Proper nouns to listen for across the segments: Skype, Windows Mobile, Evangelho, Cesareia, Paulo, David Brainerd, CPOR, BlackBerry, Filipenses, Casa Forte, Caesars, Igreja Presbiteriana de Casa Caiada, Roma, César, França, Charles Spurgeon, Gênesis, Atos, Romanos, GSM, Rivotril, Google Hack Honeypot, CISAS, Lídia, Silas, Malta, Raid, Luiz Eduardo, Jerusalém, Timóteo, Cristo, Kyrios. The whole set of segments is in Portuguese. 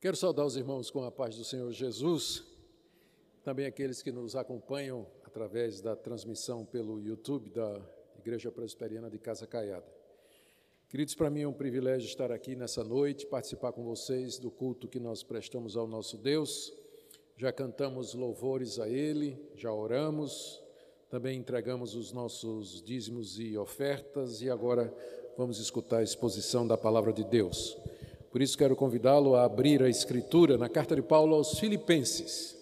Quero saudar os irmãos com a paz do Senhor Jesus, também aqueles que nos acompanham através da transmissão pelo YouTube da Igreja Presbiteriana de Casa Caiada. Queridos, para mim é um privilégio estar aqui nessa noite, participar com vocês do culto que nós prestamos ao nosso Deus. Já cantamos louvores a Ele, já oramos, também entregamos os nossos dízimos e ofertas e agora vamos escutar a exposição da Palavra de Deus. Por isso, quero convidá-lo a abrir a Escritura na carta de Paulo aos Filipenses.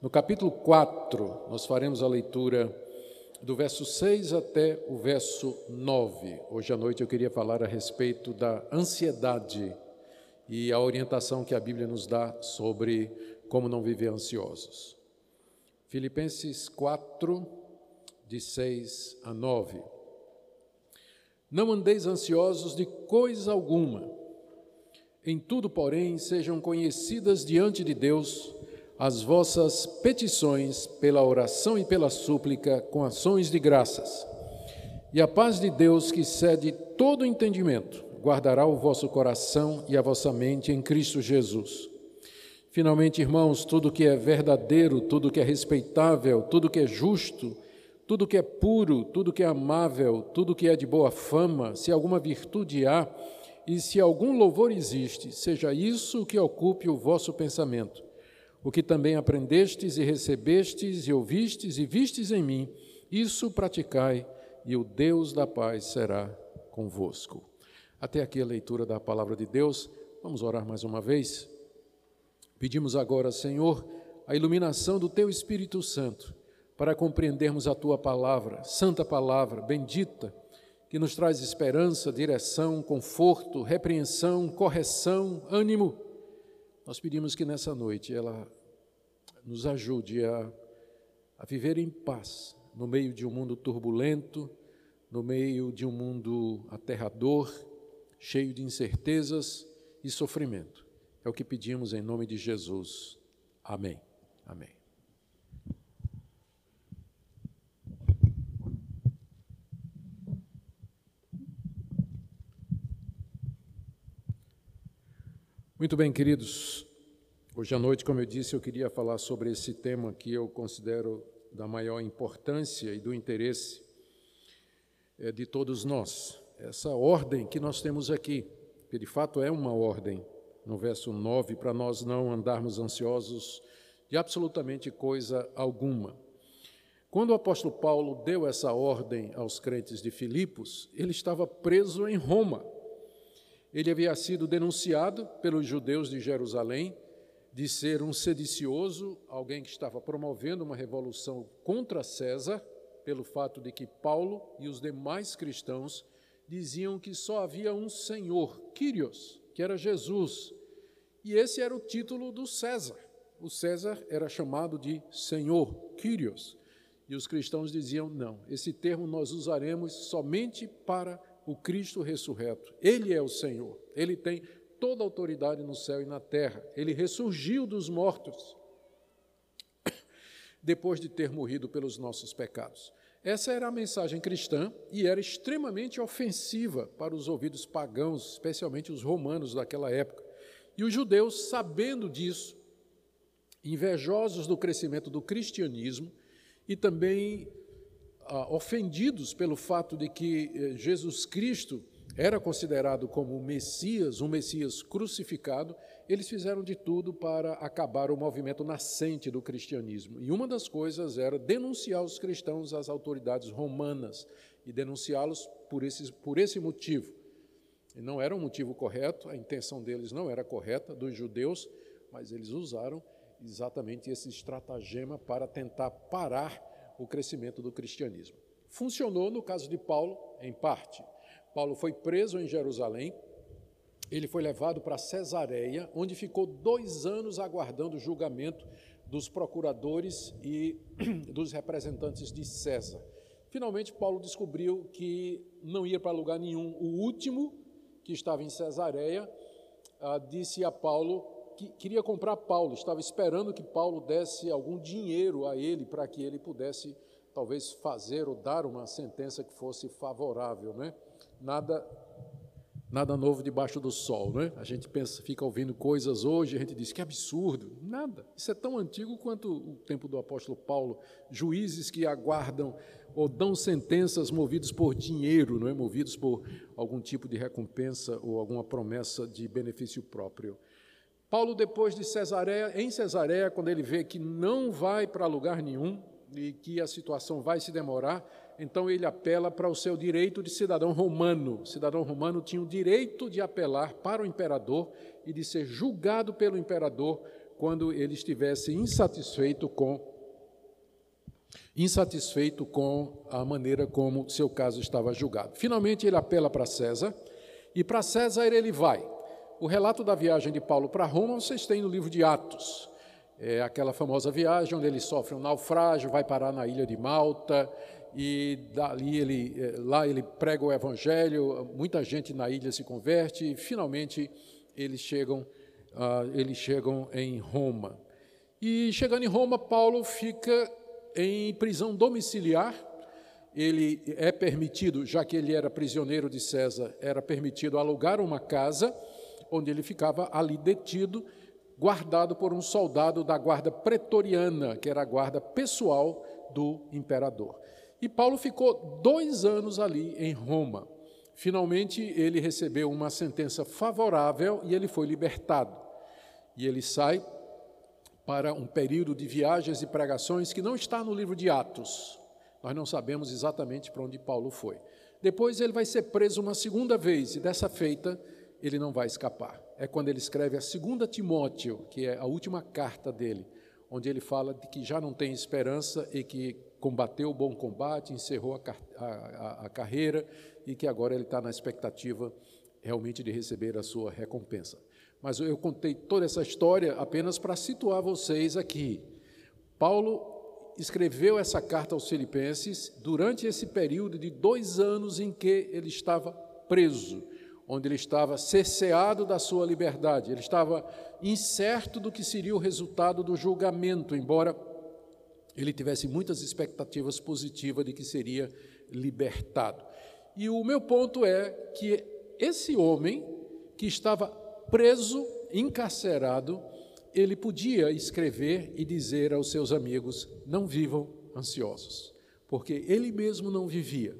No capítulo 4, nós faremos a leitura do verso 6 até o verso 9. Hoje à noite eu queria falar a respeito da ansiedade e a orientação que a Bíblia nos dá sobre como não viver ansiosos. Filipenses 4, de 6 a 9. Não andeis ansiosos de coisa alguma. Em tudo, porém, sejam conhecidas diante de Deus as vossas petições pela oração e pela súplica com ações de graças. E a paz de Deus, que excede todo entendimento, guardará o vosso coração e a vossa mente em Cristo Jesus. Finalmente, irmãos, tudo que é verdadeiro, tudo que é respeitável, tudo que é justo, tudo que é puro, tudo que é amável, tudo que é de boa fama, se alguma virtude há, e se algum louvor existe, seja isso que ocupe o vosso pensamento. O que também aprendestes e recebestes e ouvistes e vistes em mim, isso praticai, e o Deus da paz será convosco. Até aqui a leitura da palavra de Deus. Vamos orar mais uma vez. Pedimos agora, Senhor, a iluminação do Teu Espírito Santo, para compreendermos a Tua palavra, santa palavra, bendita, que nos traz esperança, direção, conforto, repreensão, correção, ânimo. Nós pedimos que nessa noite ela nos ajude a viver em paz, no meio de um mundo turbulento, no meio de um mundo aterrador, cheio de incertezas e sofrimento. É o que pedimos em nome de Jesus. Amém. Amém. Muito bem, queridos, hoje à noite, como eu disse, eu queria falar sobre esse tema que eu considero da maior importância e do interesse de todos nós. Essa ordem que nós temos aqui, que de fato é uma ordem, no verso 9, para nós não andarmos ansiosos de absolutamente coisa alguma. Quando o apóstolo Paulo deu essa ordem aos crentes de Filipos, ele estava preso em Roma. Ele havia sido denunciado pelos judeus de Jerusalém de ser um sedicioso, alguém que estava promovendo uma revolução contra César, pelo fato de que Paulo e os demais cristãos diziam que só havia um senhor, Kyrios, que era Jesus, e esse era o título do César. O César era chamado de senhor, Kyrios, e os cristãos diziam, não, esse termo nós usaremos somente para o Cristo ressurreto. Ele é o Senhor, Ele tem toda a autoridade no céu e na terra, Ele ressurgiu dos mortos, depois de ter morrido pelos nossos pecados. Essa era a mensagem cristã e era extremamente ofensiva para os ouvidos pagãos, especialmente os romanos daquela época. E os judeus, sabendo disso, invejosos do crescimento do cristianismo e também ofendidos pelo fato de que Jesus Cristo era considerado como o Messias, um Messias crucificado, eles fizeram de tudo para acabar o movimento nascente do cristianismo. E uma das coisas era denunciar os cristãos às autoridades romanas e denunciá-los por esse motivo. E não era um motivo correto, a intenção deles não era correta, dos judeus, mas eles usaram exatamente esse estratagema para tentar parar o crescimento do cristianismo. Funcionou no caso de Paulo, em parte. Paulo foi preso em Jerusalém, ele foi levado para Cesareia, onde ficou 2 anos aguardando o julgamento dos procuradores e dos representantes de César. Finalmente, Paulo descobriu que não ia para lugar nenhum. O último, que estava em Cesareia, disse a Paulo que queria comprar Paulo, estava esperando que Paulo desse algum dinheiro a ele para que ele pudesse, talvez, fazer ou dar uma sentença que fosse favorável, né? Nada Nada novo debaixo do sol, né? A gente pensa, fica ouvindo coisas hoje, a gente diz, que absurdo, nada. Isso é tão antigo quanto o tempo do apóstolo Paulo, juízes que aguardam ou dão sentenças movidos por dinheiro, não é? Movidos por algum tipo de recompensa ou alguma promessa de benefício próprio. Paulo, depois de Cesareia, em Cesareia, quando ele vê que não vai para lugar nenhum e que a situação vai se demorar, então ele apela para o seu direito de cidadão romano. O cidadão romano tinha o direito de apelar para o imperador e de ser julgado pelo imperador quando ele estivesse insatisfeito com a maneira como seu caso estava julgado. Finalmente ele apela para César e para César ele vai. O relato da viagem de Paulo para Roma vocês têm no livro de Atos. É aquela famosa viagem onde ele sofre um naufrágio, vai parar na ilha de Malta, e dali lá ele prega o Evangelho, muita gente na ilha se converte, e finalmente eles chegam em Roma. E chegando em Roma, Paulo fica em prisão domiciliar. Ele é permitido, já que ele era prisioneiro de César, era permitido alugar uma casa, onde ele ficava ali detido, guardado por um soldado da guarda pretoriana, que era a guarda pessoal do imperador. E Paulo ficou 2 anos ali em Roma. Finalmente, ele recebeu uma sentença favorável e ele foi libertado. E ele sai para um período de viagens e pregações que não está no livro de Atos. Nós não sabemos exatamente para onde Paulo foi. Depois, ele vai ser preso uma segunda vez e, dessa feita, ele não vai escapar. É quando ele escreve a 2 Timóteo, que é a última carta dele, onde ele fala de que já não tem esperança e que combateu o bom combate, encerrou a carreira e que agora ele está na expectativa realmente de receber a sua recompensa. Mas eu contei toda essa história apenas para situar vocês aqui. Paulo escreveu essa carta aos Filipenses durante esse período de 2 anos em que ele estava preso, onde ele estava cerceado da sua liberdade, ele estava incerto do que seria o resultado do julgamento, embora ele tivesse muitas expectativas positivas de que seria libertado. E o meu ponto é que esse homem que estava preso, encarcerado, ele podia escrever e dizer aos seus amigos, não vivam ansiosos, porque ele mesmo não vivia.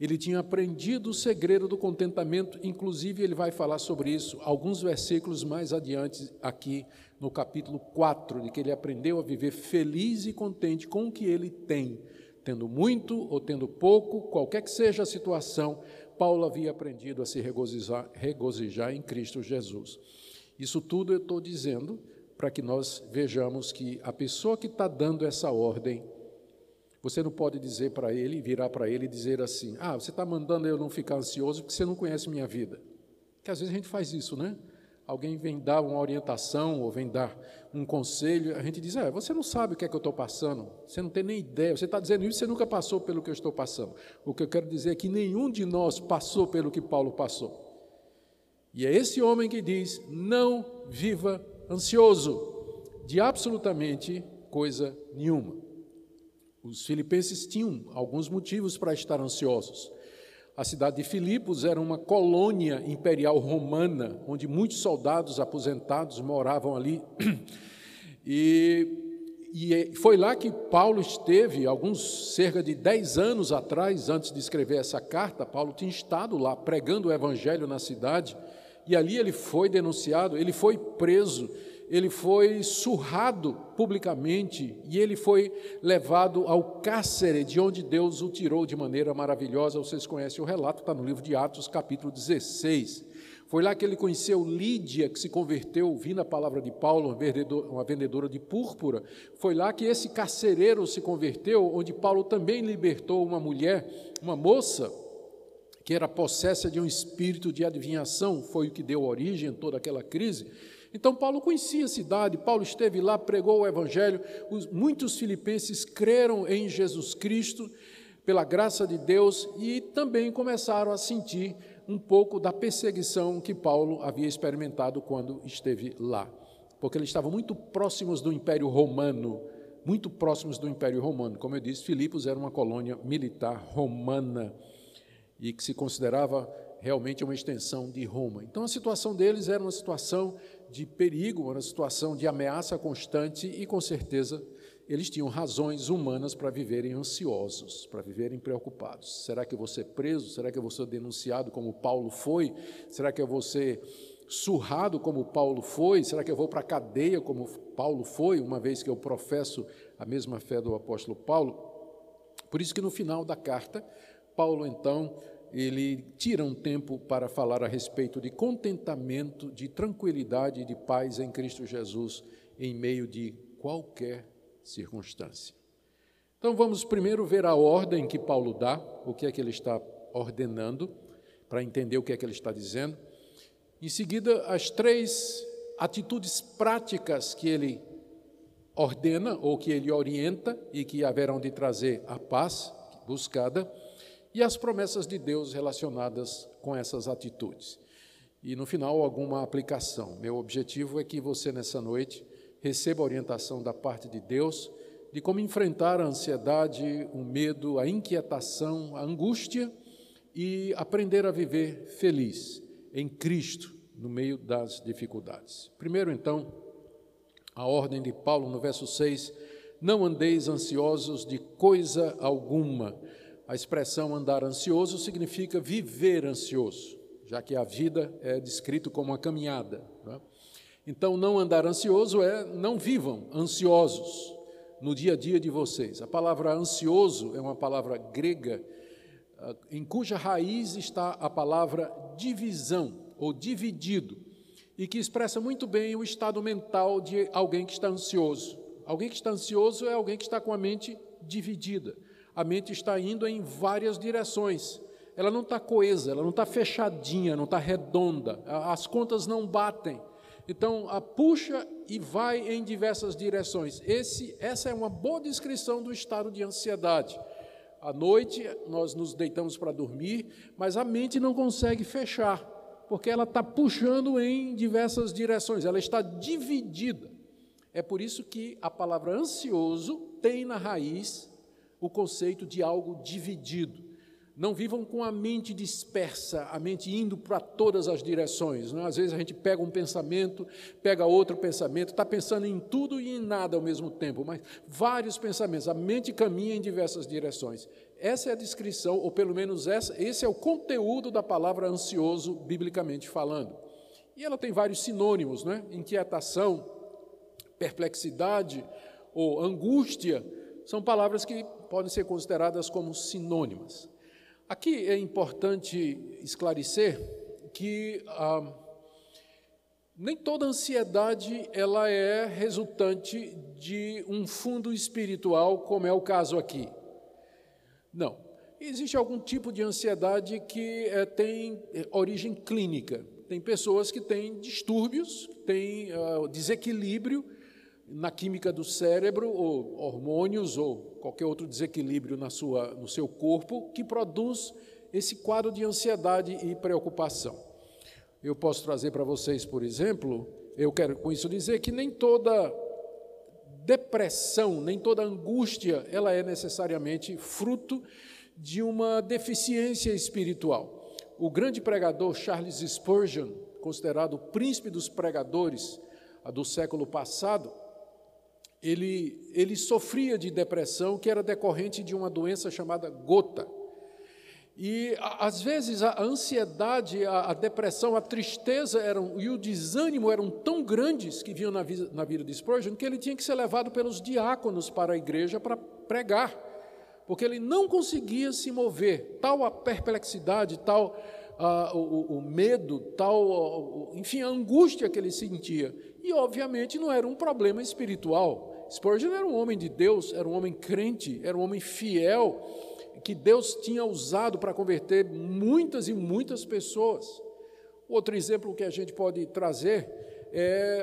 Ele tinha aprendido o segredo do contentamento, inclusive ele vai falar sobre isso alguns versículos mais adiante aqui no capítulo 4, de que ele aprendeu a viver feliz e contente com o que ele tem, tendo muito ou tendo pouco, qualquer que seja a situação, Paulo havia aprendido a se regozijar em Cristo Jesus. Isso tudo eu estou dizendo para que nós vejamos que a pessoa que está dando essa ordem, você não pode dizer para ele, virar para ele e dizer assim, ah, você está mandando eu não ficar ansioso porque você não conhece minha vida. Porque às vezes a gente faz isso, né? Alguém vem dar uma orientação ou vem dar um conselho, a gente diz, ah, você não sabe o que é que eu estou passando, você não tem nem ideia, você está dizendo isso, você nunca passou pelo que eu estou passando. O que eu quero dizer é que nenhum de nós passou pelo que Paulo passou. E é esse homem que diz, não viva ansioso de absolutamente coisa nenhuma. Os filipenses tinham alguns motivos para estar ansiosos. A cidade de Filipos era uma colônia imperial romana, onde muitos soldados aposentados moravam ali. E foi lá que Paulo esteve, cerca de 10 anos atrás, antes de escrever essa carta, Paulo tinha estado lá pregando o Evangelho na cidade, e ali ele foi denunciado, ele foi preso, ele foi surrado publicamente e ele foi levado ao cárcere, de onde Deus o tirou de maneira maravilhosa. Vocês conhecem o relato, está no livro de Atos, capítulo 16. Foi lá que ele conheceu Lídia, que se converteu, ouvindo a palavra de Paulo, uma vendedora de púrpura. Foi lá que esse carcereiro se converteu, onde Paulo também libertou uma mulher, uma moça, que era possessa de um espírito de adivinhação, foi o que deu origem a toda aquela crise. Então, Paulo conhecia a cidade, Paulo esteve lá, pregou o Evangelho, muitos filipenses creram em Jesus Cristo, pela graça de Deus, e também começaram a sentir um pouco da perseguição que Paulo havia experimentado quando esteve lá, porque eles estavam muito próximos do Império Romano. Como eu disse, Filipos era uma colônia militar romana, e que se considerava realmente é uma extensão de Roma. Então, a situação deles era uma situação de perigo, uma situação de ameaça constante e, com certeza, eles tinham razões humanas para viverem ansiosos, para viverem preocupados. Será que eu vou ser preso? Será que eu vou ser denunciado como Paulo foi? Será que eu vou ser surrado como Paulo foi? Será que eu vou para a cadeia como Paulo foi, uma vez que eu professo a mesma fé do apóstolo Paulo? Por isso que no final da carta, Paulo, então, ele tira um tempo para falar a respeito de contentamento, de tranquilidade e de paz em Cristo Jesus, em meio de qualquer circunstância. Então vamos primeiro ver a ordem que Paulo dá, o que é que ele está ordenando, para entender o que é que ele está dizendo. Em seguida, as três atitudes práticas que ele ordena ou que ele orienta e que haverão de trazer a paz buscada e as promessas de Deus relacionadas com essas atitudes. E no final, alguma aplicação. Meu objetivo é que você nessa noite receba a orientação da parte de Deus de como enfrentar a ansiedade, o medo, a inquietação, a angústia e aprender a viver feliz em Cristo no meio das dificuldades. Primeiro, então, a ordem de Paulo no verso 6, não andeis ansiosos de coisa alguma. A expressão andar ansioso significa viver ansioso, já que a vida é descrito como uma caminhada, não é? Então, não andar ansioso é não vivam ansiosos no dia a dia de vocês. A palavra ansioso é uma palavra grega, em cuja raiz está a palavra divisão ou dividido, e que expressa muito bem o estado mental de alguém que está ansioso. Alguém que está ansioso é alguém que está com a mente dividida. A mente está indo em várias direções. Ela não está coesa, ela não está fechadinha, não está redonda, as contas não batem. Então, a puxa e vai em diversas direções. Essa é uma boa descrição do estado de ansiedade. À noite, nós nos deitamos para dormir, mas a mente não consegue fechar, porque ela está puxando em diversas direções, ela está dividida. É por isso que a palavra ansioso tem na raiz o conceito de algo dividido. Não vivam com a mente dispersa, a mente indo para todas as direções. Às vezes a gente pega um pensamento, pega outro pensamento, está pensando em tudo e em nada ao mesmo tempo, mas vários pensamentos, a mente caminha em diversas direções. Essa é a descrição, ou pelo menos esse é o conteúdo da palavra ansioso, biblicamente falando. E ela tem vários sinônimos, né? Inquietação, perplexidade ou angústia, são palavras que podem ser consideradas como sinônimas. Aqui é importante esclarecer que nem toda ansiedade ela é resultante de um fundo espiritual, como é o caso aqui. Não. Existe algum tipo de ansiedade que tem origem clínica. Tem pessoas que têm distúrbios, têm desequilíbrio na química do cérebro, ou hormônios, ou qualquer outro desequilíbrio no seu corpo, que produz esse quadro de ansiedade e preocupação. Eu posso trazer para vocês, por exemplo, eu quero com isso dizer que nem toda depressão, nem toda angústia, ela é necessariamente fruto de uma deficiência espiritual. O grande pregador Charles Spurgeon, considerado o príncipe dos pregadores do século passado, ele sofria de depressão, que era decorrente de uma doença chamada gota. E, às vezes, a ansiedade, a depressão, a tristeza e o desânimo eram tão grandes que vinham na vida de Spurgeon que ele tinha que ser levado pelos diáconos para a igreja para pregar, porque ele não conseguia se mover. Tal a perplexidade, tal o medo, tal, enfim, a angústia que ele sentia. E, obviamente, não era um problema espiritual. Spurgeon era um homem de Deus, era um homem crente, era um homem fiel, que Deus tinha usado para converter muitas e muitas pessoas. Outro exemplo que a gente pode trazer,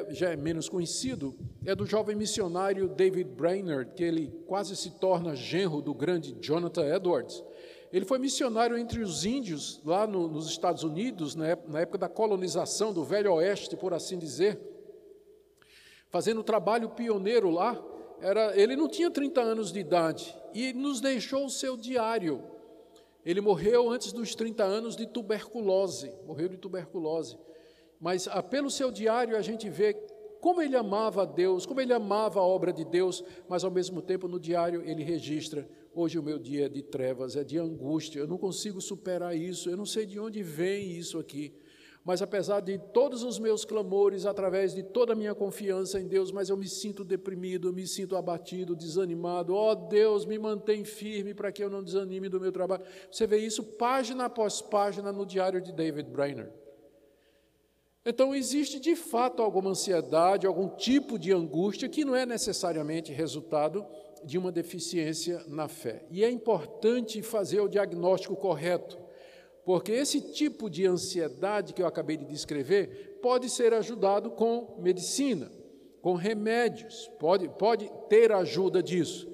já é menos conhecido, é do jovem missionário David Brainerd, que ele quase se torna genro do grande Jonathan Edwards. Ele foi missionário entre os índios, lá nos Estados Unidos, na época da colonização do Velho Oeste, por assim dizer, fazendo trabalho pioneiro lá. Ele não tinha 30 anos de idade e nos deixou o seu diário. Ele morreu antes dos 30 anos de tuberculose, Mas pelo seu diário a gente vê como ele amava a Deus, como ele amava a obra de Deus, mas ao mesmo tempo no diário ele registra: hoje o meu dia é de trevas, é de angústia, eu não consigo superar isso, eu não sei de onde vem isso aqui. Mas apesar de todos os meus clamores, através de toda a minha confiança em Deus, mas eu me sinto deprimido, eu me sinto abatido, desanimado. Ó Deus, me mantém firme para que eu não desanime do meu trabalho. Você vê isso página após página no diário de David Brainerd. Então existe de fato alguma ansiedade, algum tipo de angústia que não é necessariamente resultado de uma deficiência na fé. E é importante fazer o diagnóstico correto. Porque esse tipo de ansiedade que eu acabei de descrever pode ser ajudado com medicina, com remédios, pode ter ajuda disso.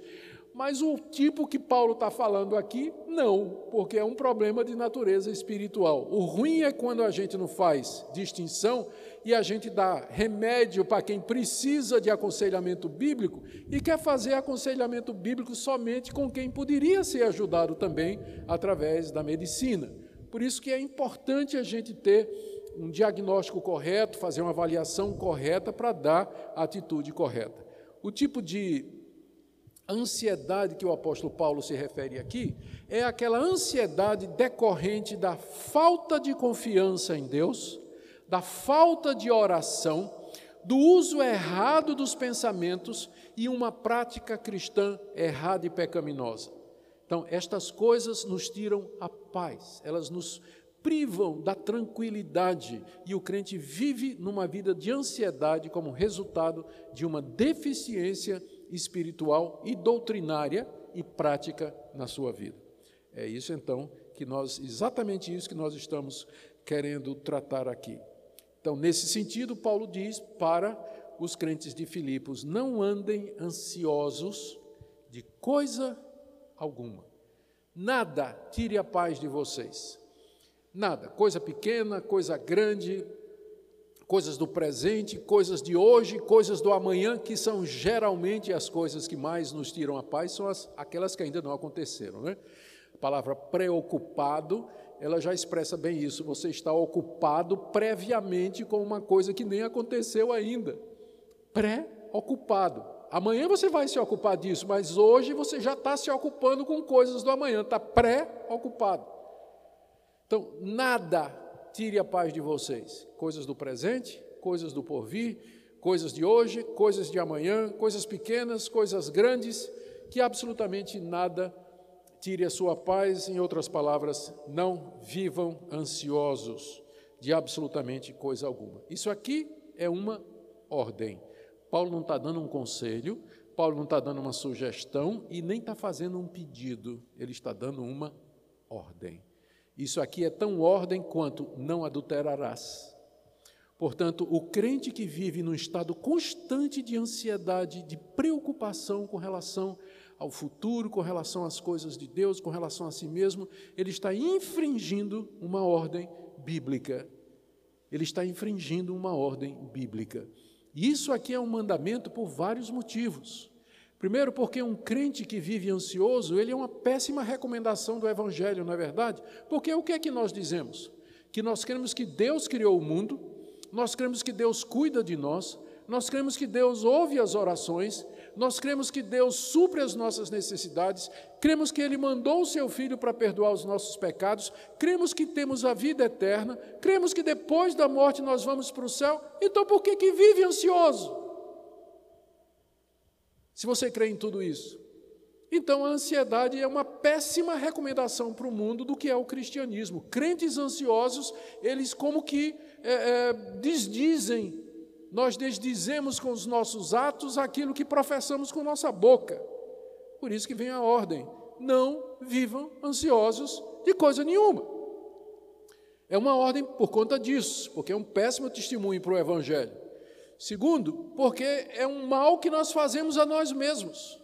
Mas o tipo que Paulo está falando aqui, não, porque é um problema de natureza espiritual. O ruim é quando a gente não faz distinção e a gente dá remédio para quem precisa de aconselhamento bíblico e quer fazer aconselhamento bíblico somente com quem poderia ser ajudado também através da medicina. Por isso que é importante a gente ter um diagnóstico correto, fazer uma avaliação correta para dar a atitude correta. O tipo de ansiedade que o apóstolo Paulo se refere aqui é aquela ansiedade decorrente da falta de confiança em Deus, da falta de oração, do uso errado dos pensamentos e uma prática cristã errada e pecaminosa. Então, estas coisas nos tiram a paz, elas nos privam da tranquilidade e o crente vive numa vida de ansiedade como resultado de uma deficiência espiritual e doutrinária e prática na sua vida. É isso então que nós, exatamente isso que nós estamos querendo tratar aqui. Então, nesse sentido, Paulo diz para os crentes de Filipos: não andem ansiosos de coisa alguma. Nada tire a paz de vocês. Nada. Coisa pequena, coisa grande, coisas do presente, coisas de hoje, coisas do amanhã, que são geralmente as coisas que mais nos tiram a paz, são aquelas que ainda não aconteceram, né? A palavra preocupado, ela já expressa bem isso. Você está ocupado previamente com uma coisa que nem aconteceu ainda. Pré-ocupado. Amanhã você vai se ocupar disso, mas hoje você já está se ocupando com coisas do amanhã, está pré-ocupado. Então, nada tire a paz de vocês. Coisas do presente, coisas do porvir, coisas de hoje, coisas de amanhã, coisas pequenas, coisas grandes, que absolutamente nada tire a sua paz. Em outras palavras, não vivam ansiosos de absolutamente coisa alguma. Isso aqui é uma ordem. Paulo não está dando um conselho, Paulo não está dando uma sugestão e nem está fazendo um pedido, ele está dando uma ordem. Isso aqui é tão ordem quanto não adulterarás. Portanto, o crente que vive num estado constante de ansiedade, de preocupação com relação ao futuro, com relação às coisas de Deus, com relação a si mesmo, ele está infringindo uma ordem bíblica. Ele está infringindo uma ordem bíblica. Isso aqui é um mandamento por vários motivos. Primeiro, porque um crente que vive ansioso, ele é uma péssima recomendação do Evangelho, não é verdade? Porque o que é que nós dizemos? Que nós cremos que Deus criou o mundo, nós cremos que Deus cuida de nós, nós cremos que Deus ouve as orações, nós cremos que Deus supre as nossas necessidades, cremos que Ele mandou o Seu Filho para perdoar os nossos pecados, cremos que temos a vida eterna, cremos que depois da morte nós vamos para o céu. Então, por que vive ansioso? Se você crê em tudo isso. Então, a ansiedade é uma péssima recomendação para o mundo do que é o cristianismo. Crentes ansiosos, eles como que desdizem, nós desdizemos com os nossos atos aquilo que professamos com nossa boca. Por isso que vem a ordem: não vivam ansiosos de coisa nenhuma. É uma ordem por conta disso, porque é um péssimo testemunho para o Evangelho. Segundo, porque é um mal que nós fazemos a nós mesmos.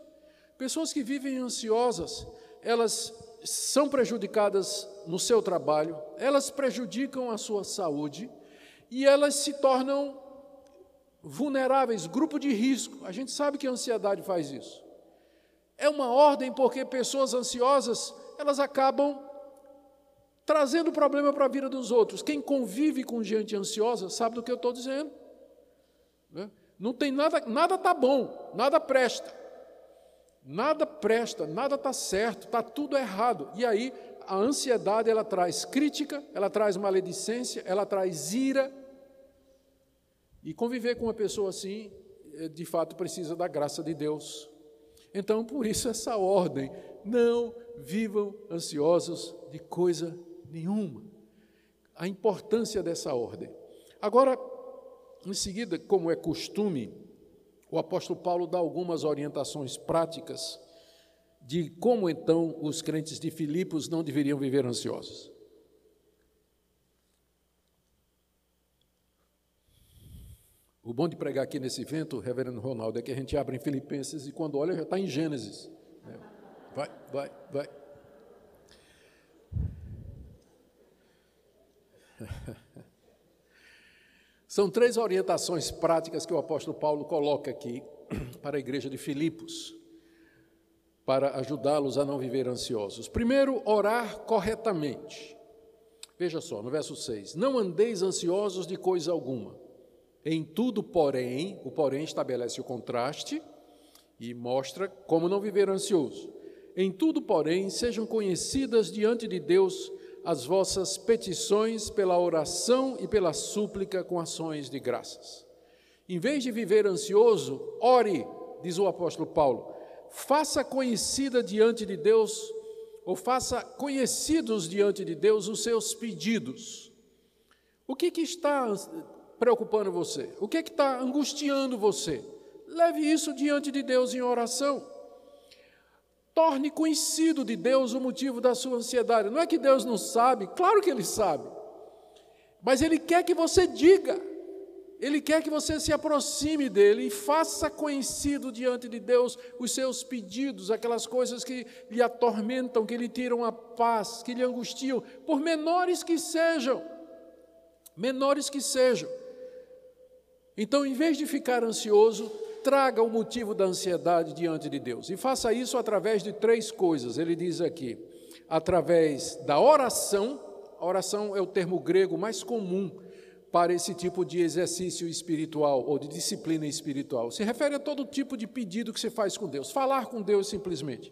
Pessoas que vivem ansiosas, elas são prejudicadas no seu trabalho, elas prejudicam a sua saúde e elas se tornam vulneráveis, grupo de risco. A gente sabe que a ansiedade faz isso. É uma ordem porque pessoas ansiosas, elas acabam trazendo problema para a vida dos outros. Quem convive com gente ansiosa sabe do que eu estou dizendo. Não tem nada, nada está bom, nada presta. Nada presta, nada está certo, está tudo errado. E aí a ansiedade, ela traz crítica, ela traz maledicência, ela traz ira. E conviver com uma pessoa assim, de fato, precisa da graça de Deus. Então, por isso, essa ordem: não vivam ansiosos de coisa nenhuma. A importância dessa ordem. Agora, em seguida, como é costume, o apóstolo Paulo dá algumas orientações práticas de como, então, os crentes de Filipos não deveriam viver ansiosos. O bom de pregar aqui nesse evento, reverendo Ronaldo, é que a gente abre em Filipenses e, quando olha, já está em Gênesis. Vai. São três orientações práticas que o apóstolo Paulo coloca aqui para a igreja de Filipos, para ajudá-los a não viver ansiosos. Primeiro, orar corretamente. Veja só, no verso 6, não andeis ansiosos de coisa alguma. Em tudo, porém, o porém estabelece o contraste e mostra como não viver ansioso. Em tudo, porém, sejam conhecidas diante de Deus as vossas petições pela oração e pela súplica com ações de graças. Em vez de viver ansioso, ore, diz o apóstolo Paulo, faça conhecida diante de Deus, ou faça conhecidos diante de Deus os seus pedidos. O que está preocupando você? O que é que está angustiando você? Leve isso diante de Deus em oração. Torne conhecido de Deus o motivo da sua ansiedade. Não é que Deus não sabe, claro que Ele sabe, mas Ele quer que você diga, Ele quer que você se aproxime dEle e faça conhecido diante de Deus os seus pedidos, aquelas coisas que lhe atormentam, que lhe tiram a paz, que lhe angustiam, por menores que sejam, Então, em vez de ficar ansioso, traga o motivo da ansiedade diante de Deus. E faça isso através de três coisas. Ele diz aqui, através da oração. A oração é o termo grego mais comum para esse tipo de exercício espiritual ou de disciplina espiritual. Se refere a todo tipo de pedido que se faz com Deus. Falar com Deus simplesmente.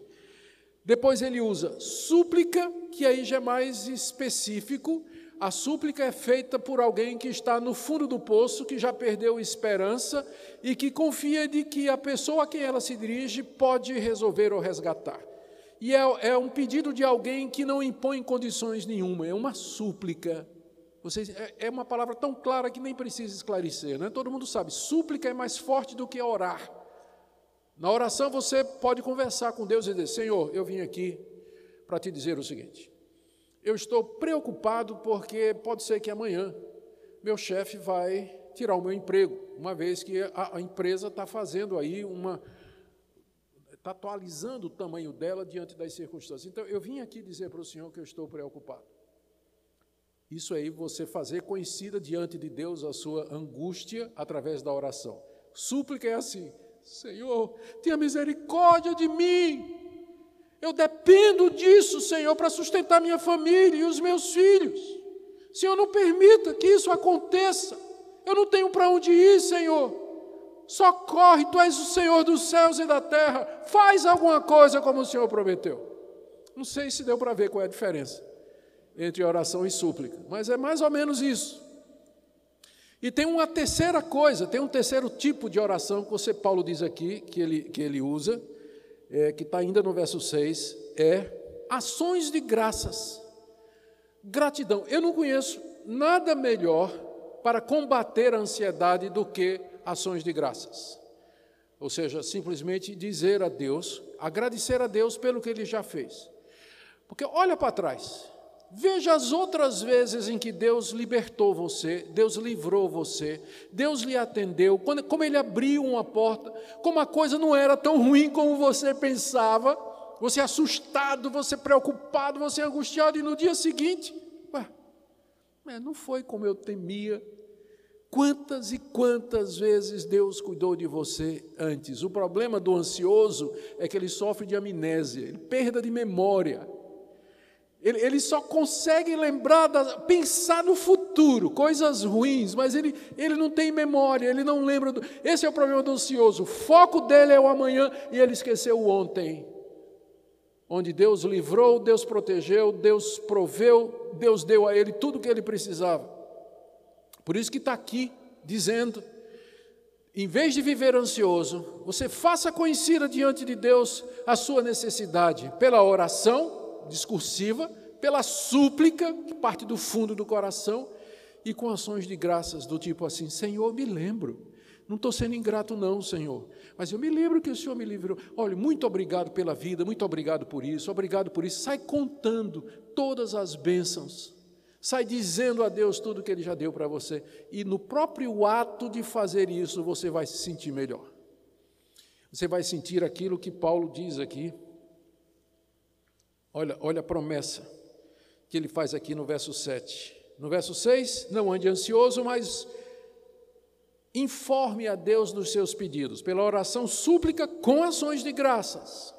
Depois ele usa súplica, que aí já é mais específico. A súplica é feita por alguém que está no fundo do poço, que já perdeu esperança e que confia de que a pessoa a quem ela se dirige pode resolver ou resgatar. E é um pedido de alguém que não impõe condições nenhuma, é uma súplica. Vocês, é uma palavra tão clara que nem precisa esclarecer, né? Todo mundo sabe, súplica é mais forte do que orar. Na oração você pode conversar com Deus e dizer: Senhor, eu vim aqui para te dizer o seguinte, eu estou preocupado porque pode ser que amanhã meu chefe vai tirar o meu emprego, uma vez que a empresa está fazendo aí está atualizando o tamanho dela diante das circunstâncias. Então, eu vim aqui dizer para o Senhor que eu estou preocupado. Isso aí, você fazer conhecida diante de Deus a sua angústia através da oração. Súplica é assim: Senhor, tenha misericórdia de mim. Eu dependo disso, Senhor, para sustentar minha família e os meus filhos. Senhor, não permita que isso aconteça. Eu não tenho para onde ir, Senhor. Socorre, Tu és o Senhor dos céus e da terra. Faz alguma coisa como o Senhor prometeu. Não sei se deu para ver qual é a diferença entre oração e súplica, mas é mais ou menos isso. E tem uma terceira coisa, tem um terceiro tipo de oração que você, Paulo, diz aqui, que ele usa, que está ainda no verso 6, é ações de graças, gratidão. Eu não conheço nada melhor para combater a ansiedade do que ações de graças. Ou seja, simplesmente dizer a Deus, agradecer a Deus pelo que Ele já fez. Porque olha para trás, veja as outras vezes em que Deus libertou você, Deus livrou você, Deus lhe atendeu, como Ele abriu uma porta, como a coisa não era tão ruim como você pensava, você assustado, você preocupado, você angustiado, e no dia seguinte, não foi como eu temia. Quantas e quantas vezes Deus cuidou de você antes? O problema do ansioso é que ele sofre de amnésia, perda de memória. Ele só consegue lembrar, pensar no futuro, coisas ruins, mas ele não tem memória, ele não lembra. Esse é o problema do ansioso. O foco dele é o amanhã e ele esqueceu o ontem. Onde Deus livrou, Deus protegeu, Deus proveu, Deus deu a ele tudo o que ele precisava. Por isso que está aqui dizendo, em vez de viver ansioso, você faça conhecida diante de Deus a sua necessidade pela oração discursiva, pela súplica que parte do fundo do coração e com ações de graças do tipo assim: Senhor, me lembro, não estou sendo ingrato não, Senhor, mas eu me lembro que o Senhor me livrou, olha, muito obrigado pela vida, muito obrigado por isso, sai contando todas as bênçãos, sai dizendo a Deus tudo que Ele já deu para você e no próprio ato de fazer isso você vai se sentir melhor, você vai sentir aquilo que Paulo diz aqui. Olha a promessa que ele faz aqui no verso 7. No verso 6, não ande ansioso, mas informe a Deus dos seus pedidos, pela oração súplica com ações de graças.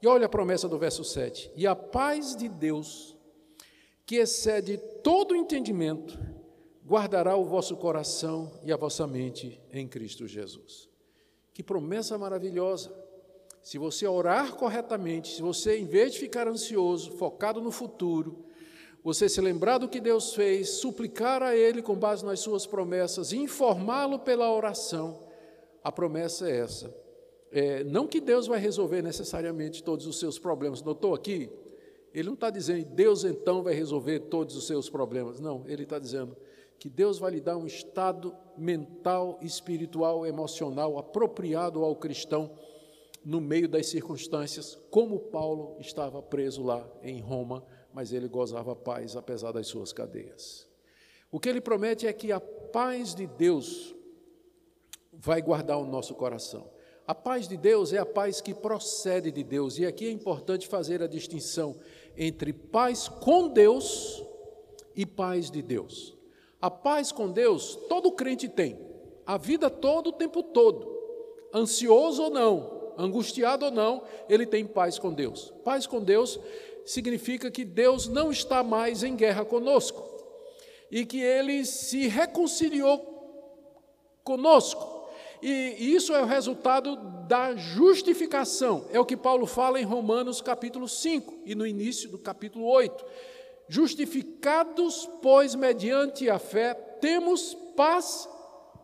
E olha a promessa do verso 7. E a paz de Deus, que excede todo entendimento, guardará o vosso coração e a vossa mente em Cristo Jesus. Que promessa maravilhosa! Se você orar corretamente, se você, em vez de ficar ansioso, focado no futuro, você se lembrar do que Deus fez, suplicar a Ele com base nas suas promessas, informá-lo pela oração, a promessa é essa. Não que Deus vai resolver necessariamente todos os seus problemas. Notou aqui? Ele não está dizendo, Deus então vai resolver todos os seus problemas. Não, Ele está dizendo que Deus vai lhe dar um estado mental, espiritual, emocional, apropriado ao cristão, no meio das circunstâncias, como Paulo estava preso lá em Roma, mas ele gozava paz apesar das suas cadeias. O que ele promete é que a paz de Deus vai guardar o nosso coração. A paz de Deus é a paz que procede de Deus, e aqui é importante fazer a distinção entre paz com Deus e paz de Deus. A paz com Deus, todo crente tem, a vida toda, o tempo todo, ansioso ou não, angustiado ou não, ele tem paz com Deus. Paz com Deus significa que Deus não está mais em guerra conosco e que Ele se reconciliou conosco. E isso é o resultado da justificação. É o que Paulo fala em Romanos capítulo 5 e no início do capítulo 8. Justificados, pois, mediante a fé, temos paz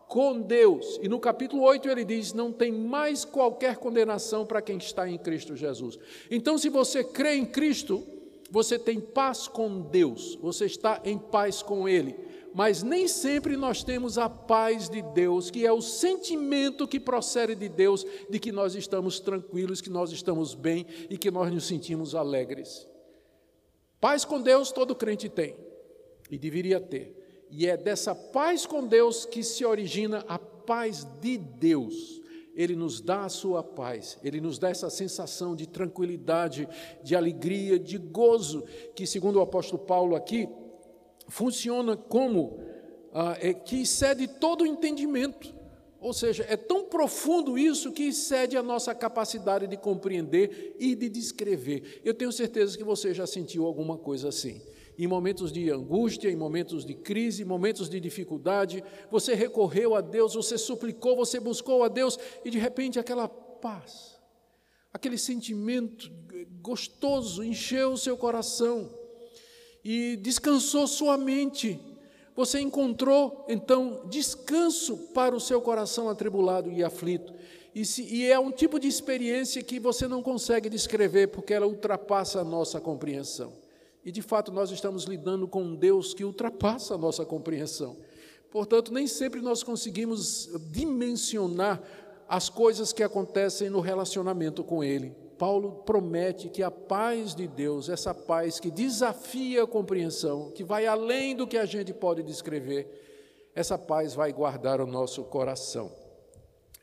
com Deus. E no capítulo 8 ele diz, não tem mais qualquer condenação para quem está em Cristo Jesus. Então, se você crê em Cristo, você tem paz com Deus, você está em paz com Ele. Mas nem sempre nós temos a paz de Deus, que é o sentimento que procede de Deus, de que nós estamos tranquilos, que nós estamos bem e que nós nos sentimos alegres. Paz com Deus todo crente tem, e deveria ter. E é dessa paz com Deus que se origina a paz de Deus. Ele nos dá a sua paz, Ele nos dá essa sensação de tranquilidade, de alegria, de gozo, que, segundo o apóstolo Paulo aqui, funciona como que excede todo o entendimento. Ou seja, é tão profundo isso que excede a nossa capacidade de compreender e de descrever. Eu tenho certeza que você já sentiu alguma coisa assim. Em momentos de angústia, em momentos de crise, em momentos de dificuldade, você recorreu a Deus, você suplicou, você buscou a Deus, e de repente aquela paz, aquele sentimento gostoso encheu o seu coração e descansou sua mente. Você encontrou, então, descanso para o seu coração atribulado e aflito. E é um tipo de experiência que você não consegue descrever, porque ela ultrapassa a nossa compreensão. E, de fato, nós estamos lidando com um Deus que ultrapassa a nossa compreensão. Portanto, nem sempre nós conseguimos dimensionar as coisas que acontecem no relacionamento com Ele. Paulo promete que a paz de Deus, essa paz que desafia a compreensão, que vai além do que a gente pode descrever, essa paz vai guardar o nosso coração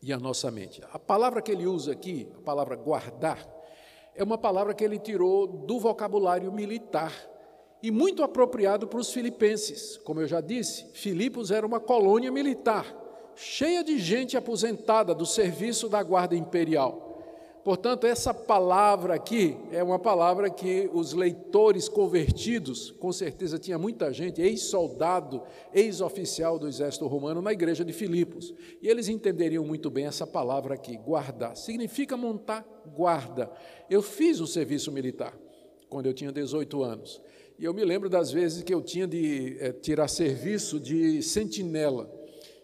e a nossa mente. A palavra que ele usa aqui, a palavra guardar, é uma palavra que ele tirou do vocabulário militar e muito apropriado para os filipenses. Como eu já disse, Filipos era uma colônia militar, cheia de gente aposentada do serviço da guarda imperial. Portanto, essa palavra aqui é uma palavra que os leitores convertidos, com certeza tinha muita gente, ex-soldado, ex-oficial do exército romano na igreja de Filipos. E eles entenderiam muito bem essa palavra aqui, guardar. Significa montar guarda. Eu fiz o serviço militar quando eu tinha 18 anos. E eu me lembro das vezes que eu tinha de tirar serviço de sentinela.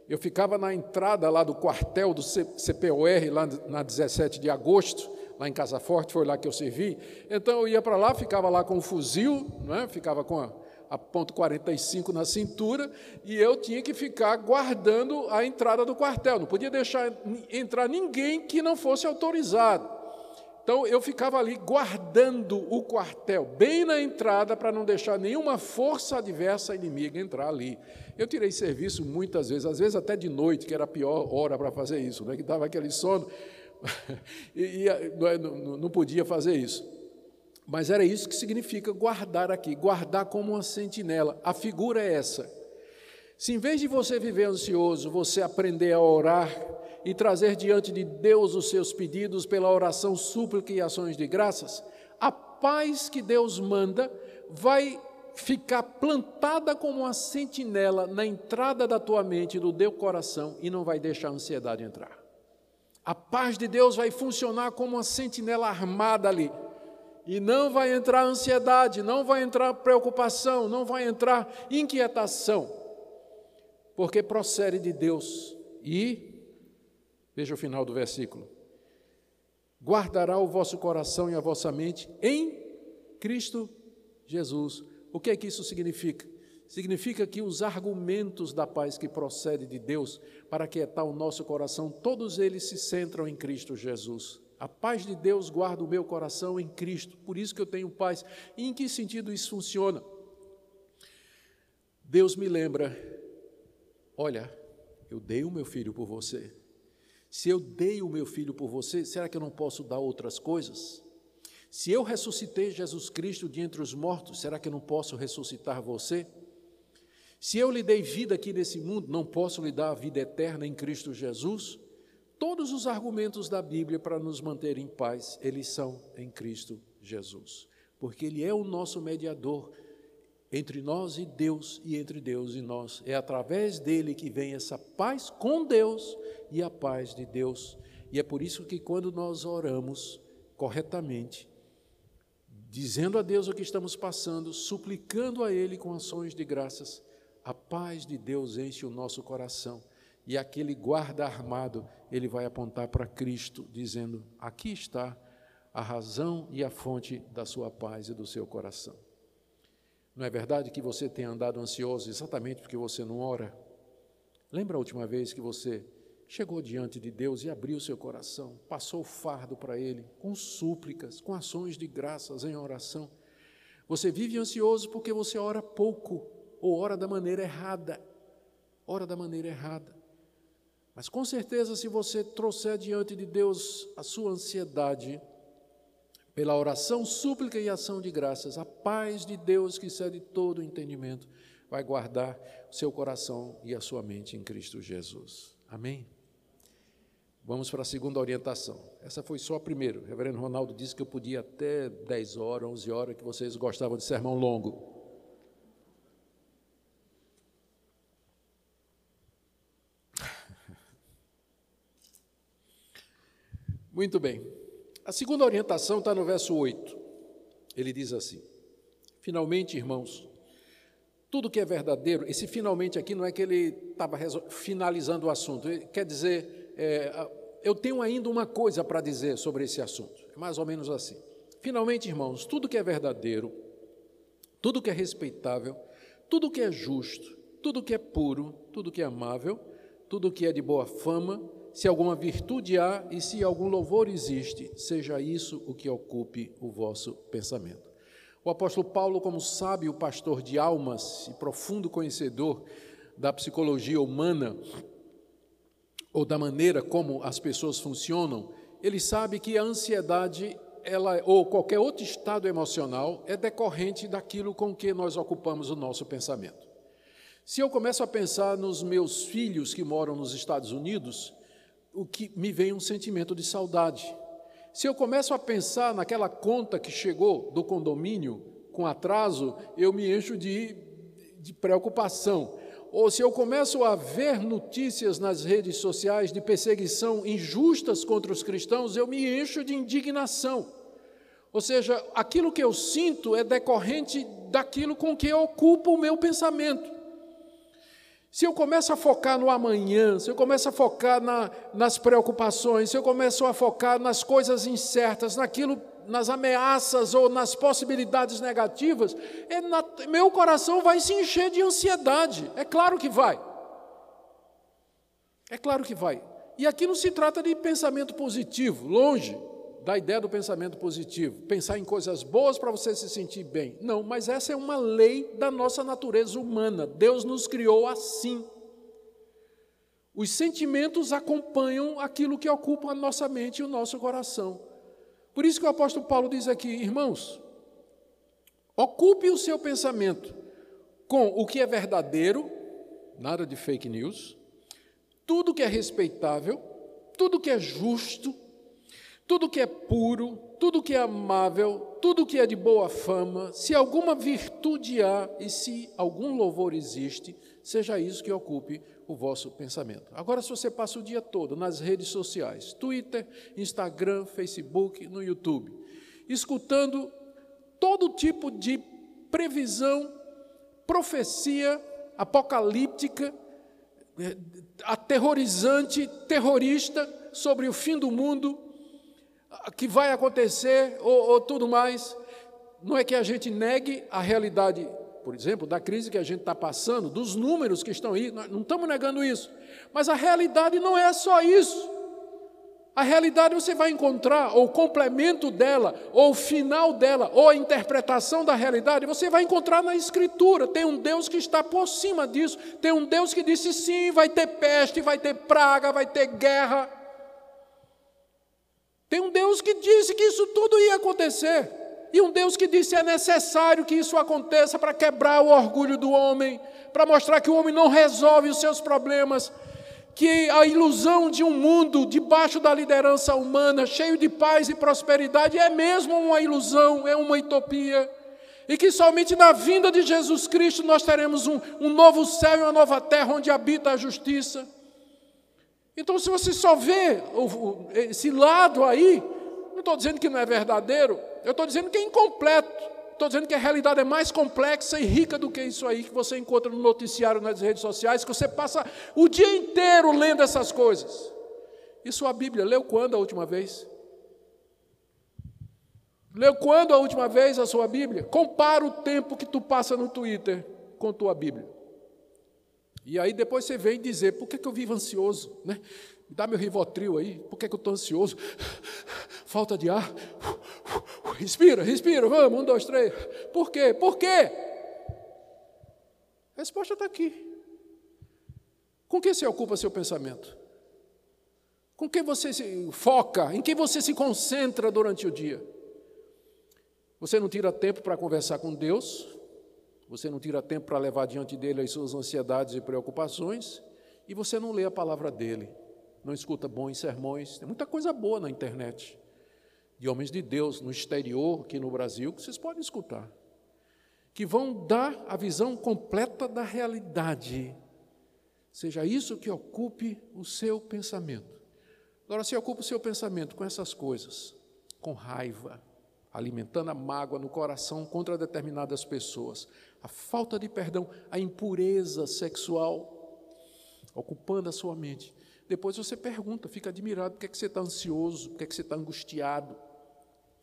Eu ficava na entrada lá do quartel do CPOR, lá na 17 de agosto, lá em Casa Forte, foi lá que eu servi. Então, eu ia para lá, ficava lá com o fuzil, né? Ficava com a .45 na cintura, e eu tinha que ficar guardando a entrada do quartel. Não podia deixar entrar ninguém que não fosse autorizado. Então, eu ficava ali guardando o quartel, bem na entrada, para não deixar nenhuma força adversa inimiga entrar ali. Eu tirei serviço muitas vezes, às vezes até de noite, que era a pior hora para fazer isso, né? Que dava aquele sono e não podia fazer isso. Mas era isso que significa guardar aqui, guardar como uma sentinela. A figura é essa. Se em vez de você viver ansioso, você aprender a orar, e trazer diante de Deus os seus pedidos pela oração, súplica e ações de graças, a paz que Deus manda vai ficar plantada como uma sentinela na entrada da tua mente, do teu coração, e não vai deixar a ansiedade entrar. A paz de Deus vai funcionar como uma sentinela armada ali, e não vai entrar ansiedade, não vai entrar preocupação, não vai entrar inquietação, porque procede de Deus e... Veja o final do versículo. Guardará o vosso coração e a vossa mente em Cristo Jesus. O que é que isso significa? Significa que os argumentos da paz que procede de Deus para aquietar o nosso coração, todos eles se centram em Cristo Jesus. A paz de Deus guarda o meu coração em Cristo, por isso que eu tenho paz. E em que sentido isso funciona? Deus me lembra, olha, eu dei o meu filho por você. Se eu dei o meu filho por você, será que eu não posso dar outras coisas? Se eu ressuscitei Jesus Cristo de entre os mortos, será que eu não posso ressuscitar você? Se eu lhe dei vida aqui nesse mundo, não posso lhe dar a vida eterna em Cristo Jesus? Todos os argumentos da Bíblia para nos manter em paz, eles são em Cristo Jesus. Porque Ele é o nosso mediador entre nós e Deus, e entre Deus e nós. É através dele que vem essa paz com Deus e a paz de Deus. E é por isso que quando nós oramos corretamente, dizendo a Deus o que estamos passando, suplicando a Ele com ações de graças, a paz de Deus enche o nosso coração. E aquele guarda armado, ele vai apontar para Cristo, dizendo, aqui está a razão e a fonte da sua paz e do seu coração. Não é verdade que você tem andado ansioso exatamente porque você não ora? Lembra a última vez que você chegou diante de Deus e abriu seu coração, passou o fardo para Ele, com súplicas, com ações de graças em oração? Você vive ansioso porque você ora pouco, ou ora da maneira errada. Ora da maneira errada. Mas com certeza, se você trouxer diante de Deus a sua ansiedade, pela oração, súplica e ação de graças, a paz de Deus que excede todo o entendimento vai guardar o seu coração e a sua mente em Cristo Jesus. Amém? Vamos para a segunda orientação. Essa foi só a primeira. O reverendo Ronaldo disse que eu podia até 10 horas, 11 horas, que vocês gostavam de sermão longo. Muito bem. A segunda orientação está no verso 8. Ele diz assim, finalmente, irmãos, tudo que é verdadeiro, esse finalmente aqui não é que ele estava finalizando o assunto, ele quer dizer, eu tenho ainda uma coisa para dizer sobre esse assunto, é mais ou menos assim. Finalmente, irmãos, tudo que é verdadeiro, tudo que é respeitável, tudo que é justo, tudo que é puro, tudo que é amável, tudo que é de boa fama, se alguma virtude há e se algum louvor existe, seja isso o que ocupe o vosso pensamento. O apóstolo Paulo, como sábio pastor de almas e profundo conhecedor da psicologia humana, ou da maneira como as pessoas funcionam, ele sabe que a ansiedade, ou qualquer outro estado emocional, é decorrente daquilo com que nós ocupamos o nosso pensamento. Se eu começo a pensar nos meus filhos que moram nos Estados Unidos, o que me vem um sentimento de saudade. Se eu começo a pensar naquela conta que chegou do condomínio com atraso, eu me encho de preocupação. Ou se eu começo a ver notícias nas redes sociais de perseguição injustas contra os cristãos, eu me encho de indignação. Ou seja, aquilo que eu sinto é decorrente daquilo com que eu ocupo o meu pensamento. Se eu começo a focar no amanhã, se eu começo a focar nas preocupações, se eu começo a focar nas coisas incertas, naquilo, nas ameaças ou nas possibilidades negativas, meu coração vai se encher de ansiedade. É claro que vai. É claro que vai. E aqui não se trata de pensamento positivo, longe da ideia do pensamento positivo. Pensar em coisas boas para você se sentir bem. Não, mas essa é uma lei da nossa natureza humana. Deus nos criou assim. Os sentimentos acompanham aquilo que ocupa a nossa mente e o nosso coração. Por isso que o apóstolo Paulo diz aqui, irmãos, ocupe o seu pensamento com o que é verdadeiro, nada de fake news, tudo que é respeitável, tudo que é justo, tudo que é puro, tudo que é amável, tudo que é de boa fama, se alguma virtude há e se algum louvor existe, seja isso que ocupe o vosso pensamento. Agora, se você passa o dia todo nas redes sociais, Twitter, Instagram, Facebook, no YouTube, escutando todo tipo de previsão, profecia apocalíptica, aterrorizante, terrorista, sobre o fim do mundo, que vai acontecer, ou tudo mais, não é que a gente negue a realidade, por exemplo, da crise que a gente está passando, dos números que estão aí, nós não estamos negando isso, mas a realidade não é só isso. A realidade você vai encontrar, ou o complemento dela, ou o final dela, ou a interpretação da realidade, você vai encontrar na Escritura. Tem um Deus que está por cima disso, tem um Deus que disse sim, vai ter peste, vai ter praga, vai ter guerra. Tem um Deus que disse que isso tudo ia acontecer. E um Deus que disse que é necessário que isso aconteça para quebrar o orgulho do homem, para mostrar que o homem não resolve os seus problemas, que a ilusão de um mundo debaixo da liderança humana, cheio de paz e prosperidade, é mesmo uma ilusão, é uma utopia. E que somente na vinda de Jesus Cristo nós teremos um novo céu e uma nova terra onde habita a justiça. Então, se você só vê esse lado aí, não estou dizendo que não é verdadeiro, eu estou dizendo que é incompleto. Estou dizendo que a realidade é mais complexa e rica do que isso aí que você encontra no noticiário, nas redes sociais, que você passa o dia inteiro lendo essas coisas. E sua Bíblia, leu quando a última vez? Leu quando a última vez a sua Bíblia? Compara o tempo que tu passa no Twitter com tua Bíblia. E aí depois você vem dizer, por que eu vivo ansioso? Né? Me dá meu Rivotril aí, por que eu estou ansioso? Falta de ar. Respira, respira, vamos, 1, 2, 3. Por quê? Por quê? A resposta está aqui. Com que se ocupa seu pensamento? Com que você se foca? Em que você se concentra durante o dia? Você não tira tempo para conversar com Deus? Você não tira tempo para levar diante dele as suas ansiedades e preocupações, e você não lê a palavra dele, não escuta bons sermões. Tem muita coisa boa na internet, de homens de Deus, no exterior, aqui no Brasil, que vocês podem escutar, que vão dar a visão completa da realidade. Seja isso que ocupe o seu pensamento. Agora, se ocupa o seu pensamento com essas coisas, com raiva, alimentando a mágoa no coração contra determinadas pessoas, a falta de perdão, a impureza sexual, ocupando a sua mente. Depois você pergunta, fica admirado, por que é que você está ansioso, por que é que você está angustiado?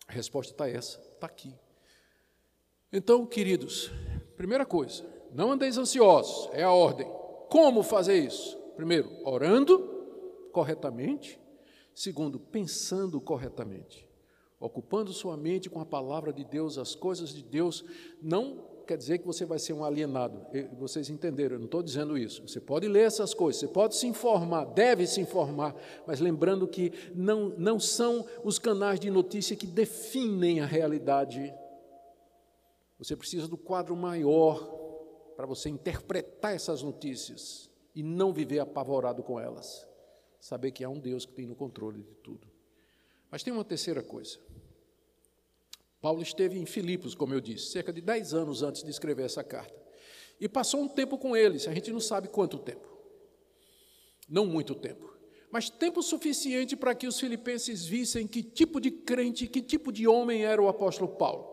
A resposta está essa, está aqui. Então, queridos, primeira coisa, não andeis ansiosos, é a ordem. Como fazer isso? Primeiro, orando corretamente. Segundo, pensando corretamente. Ocupando sua mente com a palavra de Deus, as coisas de Deus, não quer dizer que você vai ser um alienado. Vocês entenderam, eu não estou dizendo isso. Você pode ler essas coisas, você pode se informar, deve se informar, mas lembrando que não são os canais de notícia que definem a realidade. Você precisa do quadro maior para você interpretar essas notícias e não viver apavorado com elas. Saber que há um Deus que tem no controle de tudo. Mas tem uma terceira coisa. Paulo esteve em Filipos, como eu disse, cerca de 10 anos antes de escrever essa carta. E passou um tempo com eles, a gente não sabe quanto tempo. Não muito tempo. Mas tempo suficiente para que os filipenses vissem que tipo de crente, que tipo de homem era o apóstolo Paulo.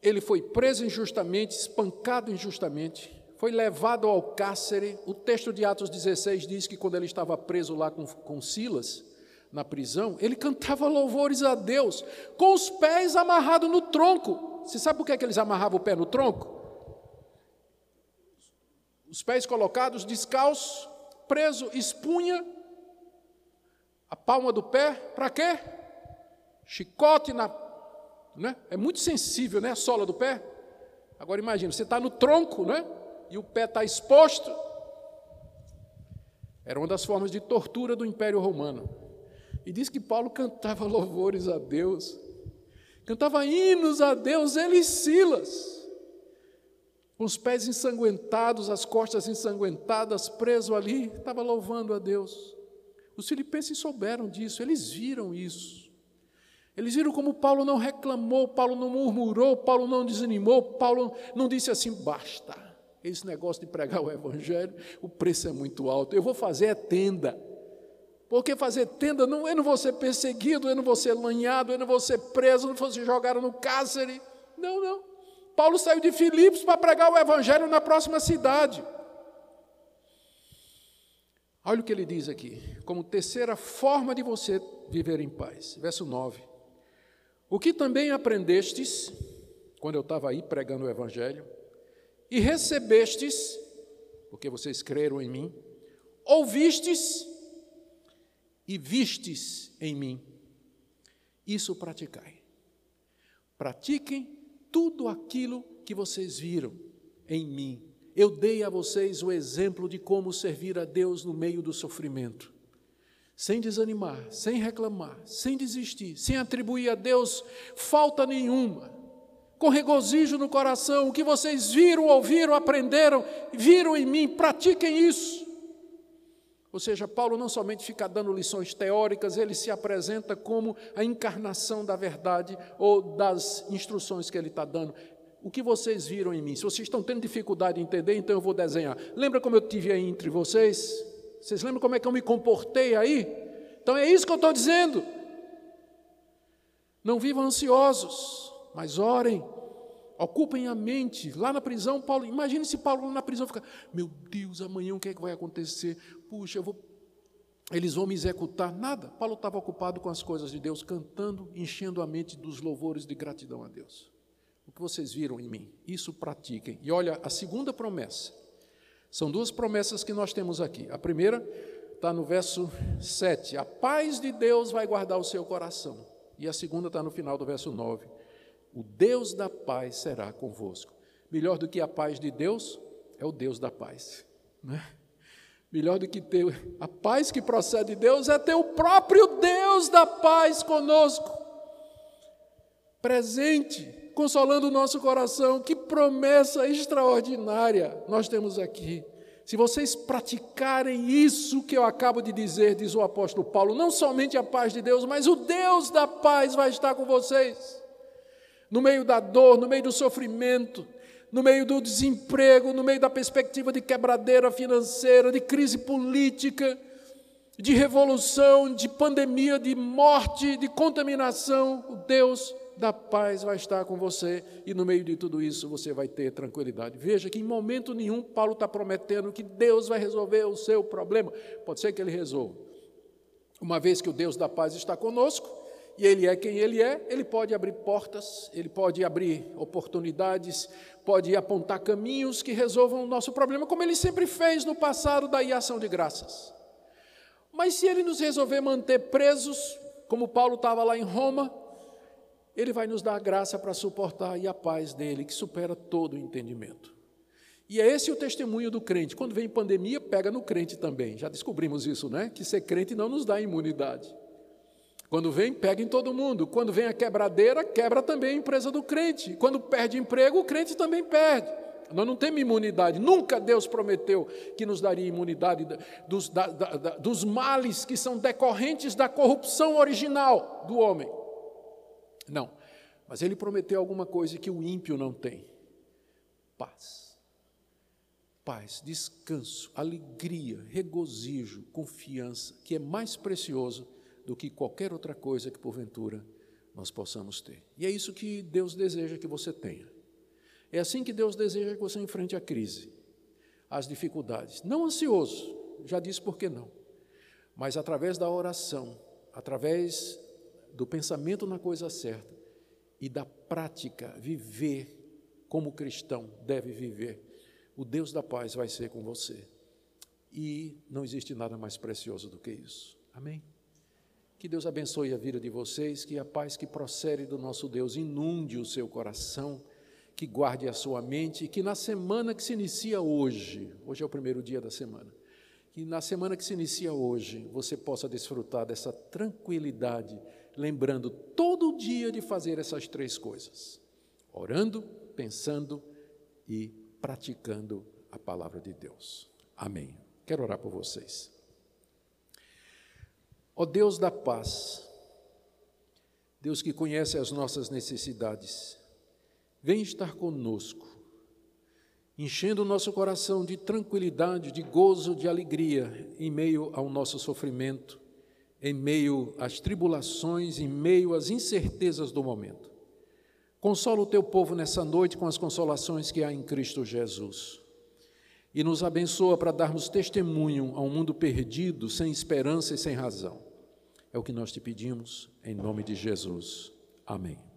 Ele foi preso injustamente, espancado injustamente, foi levado ao cárcere. O texto de Atos 16 diz que quando ele estava preso lá com Silas, na prisão, ele cantava louvores a Deus, com os pés amarrados no tronco. Você sabe por que é que eles amarravam o pé no tronco? Os pés colocados, descalços, preso, espunha, a palma do pé, para quê? Chicote na... Né? É muito sensível, né? A sola do pé. Agora imagina, você está no tronco, né? E o pé está exposto. Era uma das formas de tortura do Império Romano. E diz que Paulo cantava louvores a Deus, cantava hinos a Deus, ele e Silas, com os pés ensanguentados, as costas ensanguentadas, preso ali, estava louvando a Deus. Os filipenses souberam disso, eles viram isso. Eles viram como Paulo não reclamou, Paulo não murmurou, Paulo não desanimou, Paulo não disse assim, basta, esse negócio de pregar o Evangelho, o preço é muito alto, eu vou fazer é tenda. Porque fazer tenda, eu não vou ser perseguido, eu não vou ser lanhado, eu não vou ser preso, eu não vou ser jogado no cárcere. Não, não. Paulo saiu de Filipos para pregar o Evangelho na próxima cidade. Olha o que ele diz aqui, como terceira forma de você viver em paz. Verso 9. O que também aprendestes, quando eu estava aí pregando o Evangelho, e recebestes, porque vocês creram em mim, ouvistes, e vistes em mim, isso praticai. Pratiquem tudo aquilo que vocês viram em mim. Eu dei a vocês o exemplo de como servir a Deus no meio do sofrimento, sem desanimar, sem reclamar, sem desistir, sem atribuir a Deus falta nenhuma, com regozijo no coração. O que vocês viram, ouviram, aprenderam, viram em mim, pratiquem isso. Ou seja, Paulo não somente fica dando lições teóricas, ele se apresenta como a encarnação da verdade ou das instruções que ele está dando. O que vocês viram em mim? Se vocês estão tendo dificuldade de entender, então eu vou desenhar. Lembra como eu tive aí entre vocês? Vocês lembram como é que eu me comportei aí? Então é isso que eu estou dizendo. Não vivam ansiosos, mas orem. Ocupem a mente. Lá na prisão, Paulo, imagine se Paulo lá na prisão fica, meu Deus, amanhã o que é que vai acontecer? Puxa, eles vão me executar. Nada. Paulo estava ocupado com as coisas de Deus, cantando, enchendo a mente dos louvores de gratidão a Deus. O que vocês viram em mim, isso pratiquem. E olha, a segunda promessa. São duas promessas que nós temos aqui. A primeira está no verso 7. A paz de Deus vai guardar o seu coração. E a segunda está no final do verso 9. O Deus da paz será convosco. Melhor do que a paz de Deus, é o Deus da paz. Né? Melhor do que ter a paz que procede de Deus, é ter o próprio Deus da paz conosco. Presente, consolando o nosso coração. Que promessa extraordinária nós temos aqui. Se vocês praticarem isso que eu acabo de dizer, diz o apóstolo Paulo, não somente a paz de Deus, mas o Deus da paz vai estar com vocês. No meio da dor, no meio do sofrimento, no meio do desemprego, no meio da perspectiva de quebradeira financeira, de crise política, de revolução, de pandemia, de morte, de contaminação, o Deus da paz vai estar com você e no meio de tudo isso você vai ter tranquilidade. Veja que em momento nenhum Paulo está prometendo que Deus vai resolver o seu problema. Pode ser que ele resolva. Uma vez que o Deus da paz está conosco, e ele é quem ele é, ele pode abrir portas, ele pode abrir oportunidades, pode apontar caminhos que resolvam o nosso problema, como ele sempre fez no passado, daí a ação de graças. Mas se ele nos resolver manter presos, como Paulo estava lá em Roma, ele vai nos dar a graça para suportar e a paz dele, que supera todo o entendimento. E é esse o testemunho do crente. Quando vem pandemia, pega no crente também. Já descobrimos isso, né? Que ser crente não nos dá imunidade. Quando vem, pega em todo mundo. Quando vem a quebradeira, quebra também a empresa do crente. Quando perde emprego, o crente também perde. Nós não temos imunidade. Nunca Deus prometeu que nos daria imunidade dos males que são decorrentes da corrupção original do homem. Não. Mas ele prometeu alguma coisa que o ímpio não tem. Paz. Paz, descanso, alegria, regozijo, confiança, que é mais precioso do que qualquer outra coisa que, porventura, nós possamos ter. E é isso que Deus deseja que você tenha. É assim que Deus deseja que você enfrente a crise, as dificuldades. Não ansioso, já disse por que não, mas através da oração, através do pensamento na coisa certa e da prática, viver como cristão deve viver. O Deus da paz vai ser com você. E não existe nada mais precioso do que isso. Amém? Que Deus abençoe a vida de vocês, que a paz que procede do nosso Deus inunde o seu coração, que guarde a sua mente, que na semana que se inicia hoje é o primeiro dia da semana, que na semana que se inicia hoje você possa desfrutar dessa tranquilidade, lembrando todo dia de fazer essas três coisas: orando, pensando e praticando a palavra de Deus. Amém. Quero orar por vocês. Ó Deus da paz, Deus que conhece as nossas necessidades, vem estar conosco, enchendo o nosso coração de tranquilidade, de gozo, de alegria, em meio ao nosso sofrimento, em meio às tribulações, em meio às incertezas do momento. Consola o teu povo nessa noite com as consolações que há em Cristo Jesus. E nos abençoa para darmos testemunho a um mundo perdido, sem esperança e sem razão. É o que nós te pedimos, em nome de Jesus. Amém.